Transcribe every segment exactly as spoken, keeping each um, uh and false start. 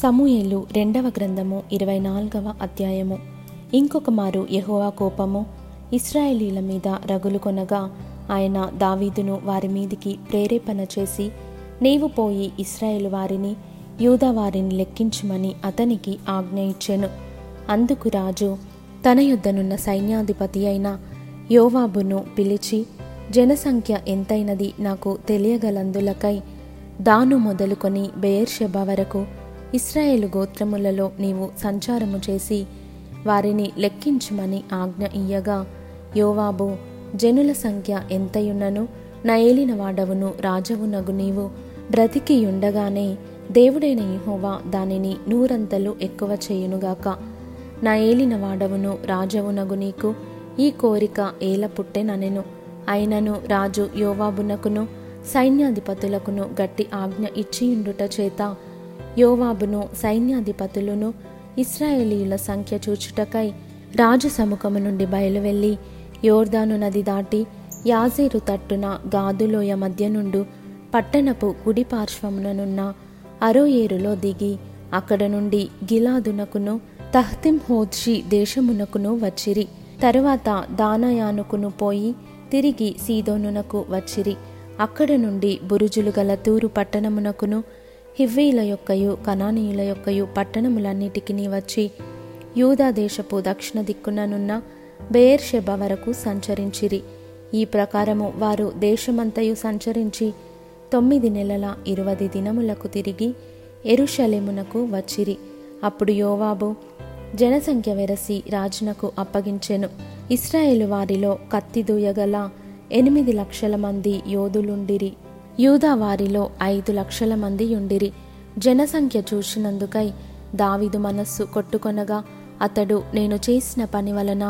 సమూయేలు రెండవ గ్రంథము ఇరవై నాలుగవ అధ్యాయము. ఇంకొక మారు యెహోవా కోపము ఇశ్రాయేలీల మీద రగులుకొనగా ఆయన దావీదును వారి మీదికి ప్రేరేపణ చేసి, నీవు పోయి ఇశ్రాయేలు వారిని యూదా వారిని లెక్కించుమని అతనికి ఆజ్ఞ ఇచ్చెను. అందుకు రాజు తన యొద్దనున్న సైన్యాధిపతి అయిన యోవాబును పిలిచి, జనసంఖ్య ఎంతైనది నాకు తెలియగలందులకై దాను మొదలుకొని బెయేర్షెబా వరకు ఇశ్రాయేలు గోత్రములలో నీవు సంచారము చేసి వారిని లెక్కించుమని ఆజ్ఞ ఇయ్యగా, యోవాబు, జనుల సంఖ్య ఎంతయున్నను నా ఏలిన వాడవును రాజవునగు నీవు బ్రతికియుండగానే దేవుడైన యెహోవా దానిని నూరంతలు ఎక్కువ చేయునుగాక. నా ఏలిన వాడవును రాజవునగు నీకు ఈ కోరిక ఏల పుట్టెననెను. అయినను రాజు యోవాబునకును సైన్యాధిపతులకును గట్టి ఆజ్ఞ ఇచ్చియుండుట చేత యోవాబును సైన్యాధిపతులను ఇశ్రాయేలీయుల సంఖ్య చూచుటకై రాజు సముఖము నుండి బయలువెళ్ళి యోర్దాను నది దాటి యాజేరు తట్టున గాదులోయ మధ్య నుండు పట్టణపు కుడి పార్శ్వముననున్న అరోయేరులో దిగి అక్కడ నుండి గిలాదునకును తహ్తిమ్ హోద్షి దేశమునకును వచ్చిరి. తరువాత దానయానుకును పోయి తిరిగి సీదోనునకు వచ్చిరి. అక్కడ నుండి బురుజులు గల తూరు పట్టణమునకును హివ్వీల యొక్కయు కనానీయుల యొక్కయు పట్టణములన్నిటికీ వచ్చి యూదా దేశపు దక్షిణ దిక్కుననున్న బెయేర్షెబా వరకు సంచరించిరి. ఈ ప్రకారము వారు దేశమంతయు సంచరించి తొమ్మిది నెలల ఇరవై దినములకు తిరిగి యెరూషలేమునకు వచ్చిరి. అప్పుడు యోవాబు జనసంఖ్య వెరసి రాజునకు అప్పగించెను. ఇశ్రాయేలు వారిలో కత్తి దూయగల ఎనిమిది లక్షల మంది యోధులుండిరి. యూదా వారిలో ఐదు లక్షల మంది యుండిరి. జనసంఖ్య చూసినందుకై దావీదు మనస్సు కొట్టుకొనగా అతడు, నేను చేసిన పని వలన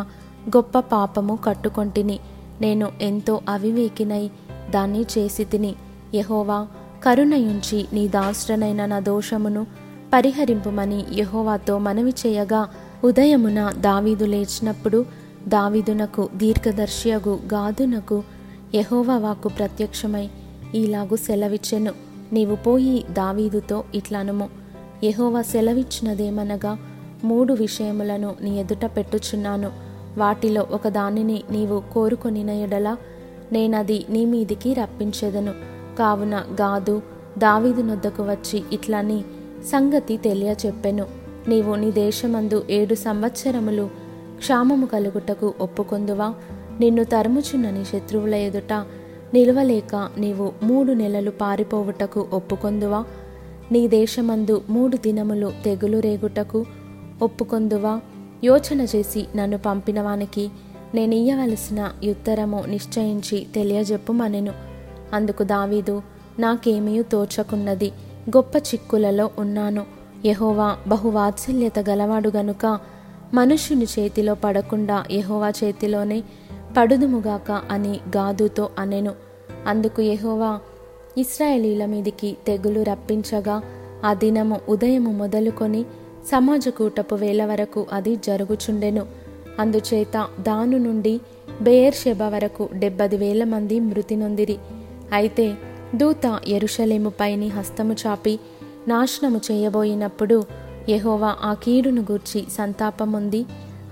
గొప్ప పాపము కట్టుకొంటిని, నేను ఎంతో అవివేకినై దాన్ని చేసి తిని. యెహోవా కరుణయుంచి నీ దాసుడనైన నా దోషమును పరిహరింపుమని యెహోవాతో మనవి చేయగా, ఉదయమున దావీదు లేచినప్పుడు దావీదునకు దీర్ఘదర్శియగు గాదునకు యెహోవా వాక్కు ప్రత్యక్షమై ఈలాగు సెలవిచ్చెను, నీవు పోయి దావీదుతో ఇట్లనుము, యెహోవా సెలవిచ్చినదేమనగా, మూడు విషయములను నీ ఎదుట పెట్టుచున్నాను, వాటిలో ఒక దానిని నీవు కోరుకొనిన యెడల నేనది నీ మీదికి రప్పించెదను. కావున గాదు దావీదు నొద్దకు వచ్చి ఇట్లని సంగతి తెలియచెప్పెను, నీవు నీ దేశమందు ఏడు సంవత్సరములు క్షామము కలుగుటకు ఒప్పుకొందువా? నిన్ను తరుముచున్న నీ శత్రువుల ఎదుట నిలవలేక నీవు మూడు నెలలు పారిపోవుటకు ఒప్పుకొందువా? నీ దేశమందు మూడు దినములు తెగులు రేగుటకు ఒప్పుకొందువా? యోచన చేసి నన్ను పంపిన వానికి నేను ఇయ్యవలసిన ఉత్తరము నిశ్చయించి తెలియజెప్పుమనెను. అందుకు దావీదు, నాకేమీ తోచకున్నది, గొప్ప చిక్కులలో ఉన్నాను, యెహోవా బహువాత్సల్యత గలవాడు గనుక మనుష్యుని చేతిలో పడకుండా యెహోవా చేతిలోనే పడుదుముగాక అని గాదుతో అనెను. అందుకు యెహోవా ఇశ్రాయేలీల మీదికి తెగులు రప్పించగా ఆ దినము ఉదయము మొదలుకొని సమాజకూటపు వేళ వరకు అది జరుగుచుండెను. అందుచేత దాను నుండి బెయేర్షెబా వరకు డెబ్బది వేల మంది మృతి నొందిరి. అయితే దూత యెరూషలేముపైని హస్తము చాపి నాశనము చేయబోయినప్పుడు యెహోవా ఆ కీడును గూర్చి సంతాపముంది,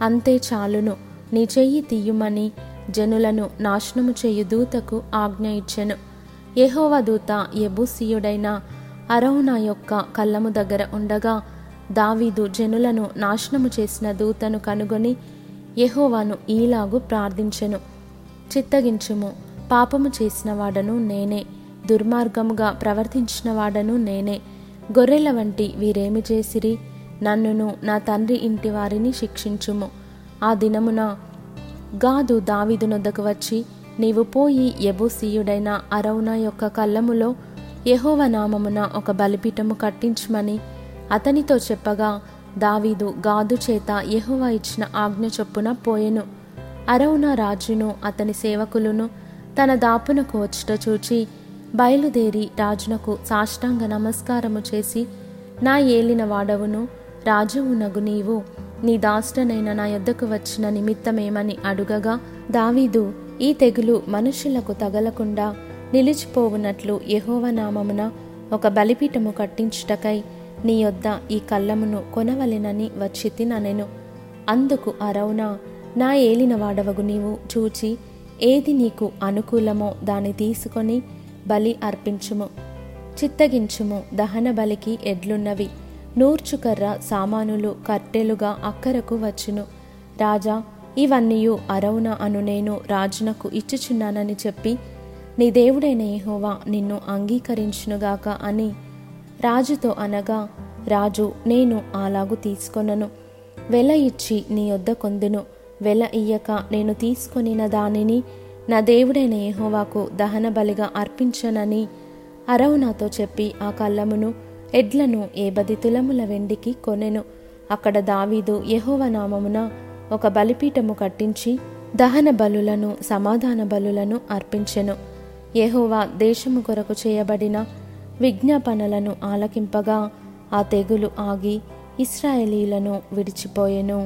అంతే చాలును, నీ చెయ్యి తీయుమని జనులను నాశనము చేయు దూతకు ఆజ్ఞ ఇచ్చెను. యెహోవా దూత యెబూసీయుడైన అరౌనా యొక్క కళ్ళము దగ్గర ఉండగా దావీదు జనులను నాశనము చేసిన దూతను కనుగొని యెహోవాను ఈలాగు ప్రార్థించెను, చిత్తగించుము, పాపము చేసిన వాడను నేనే, దుర్మార్గముగా ప్రవర్తించిన వాడను నేనే, గొర్రెల వంటి వీరేమి చేసిరి, నన్నును నా తండ్రి ఇంటి వారిని శిక్షించుము. ఆ దినమున గాదు దావీదు నొద్దకు వచ్చి, నీవు పోయి యెబూసీయుడైన అరౌనా యొక్క కళ్ళములో యెహోవా నామమున ఒక బలిపీఠము కట్టించుమని అతనితో చెప్పగా, దావీదు గాదు చేత యెహోవా ఇచ్చిన ఆజ్ఞ చొప్పున పోయెను. అరౌనా రాజును అతని సేవకులను తన దాపునకు వచ్చుట చూచి బయలుదేరి రాజునకు సాష్టాంగ నమస్కారము చేసి, నా ఏలిన వాడవును రాజవునగు నీవు నీ దాసుడనైన నా యొద్దకు వచ్చిన నిమిత్తమేమని అడుగగా, దావీదు, ఈ తెగులు మనుషులకు తగలకుండా నిలిచిపోవునట్లు యెహోవా నామమున ఒక బలిపీఠము కట్టించుటకై నీ యొద్ద ఈ కళ్ళమును కొనవలెనని వచ్చి ననెను. అందుకు అరౌనా, నా ఏలినవాడవగు నీవు చూచి ఏది నీకు అనుకూలమో దాన్ని తీసుకొని బలి అర్పించుము. చిత్తగించుము, దహన బలికి ఎడ్లున్నవి, నూర్చుకర్ర సామానులు కట్టెలుగా అక్కరకు వచ్చును. రాజా, ఇవన్నీయు అరౌనా అను నేను రాజునకు ఇచ్చుచున్నానని చెప్పి, నీ దేవుడైన యెహోవా నిన్ను అంగీకరించునుగాక అని రాజుతో అనగా, రాజు, నేను అలాగు తీసుకొనను, వెల ఇచ్చి నీ యొద్ద కొందును, వెల ఇయ్యక నేను తీసుకొనిన దానిని నా దేవుడైన యెహోవాకు దహన బలిగా అర్పించనని అరౌనాతో చెప్పి ఆ కళ్ళమును ఎడ్లను ఏబది తులముల వెండికి కొనెను. అక్కడ దావీదు యెహోవా నామమున ఒక బలిపీఠము కట్టించి దహన బలులను సమాధాన బలులను అర్పించెను. యెహోవా దేశము కొరకు చేయబడిన విజ్ఞాపనలను ఆలకింపగా ఆ తెగులు ఆగి ఇశ్రాయేలీయులను విడిచిపోయెను.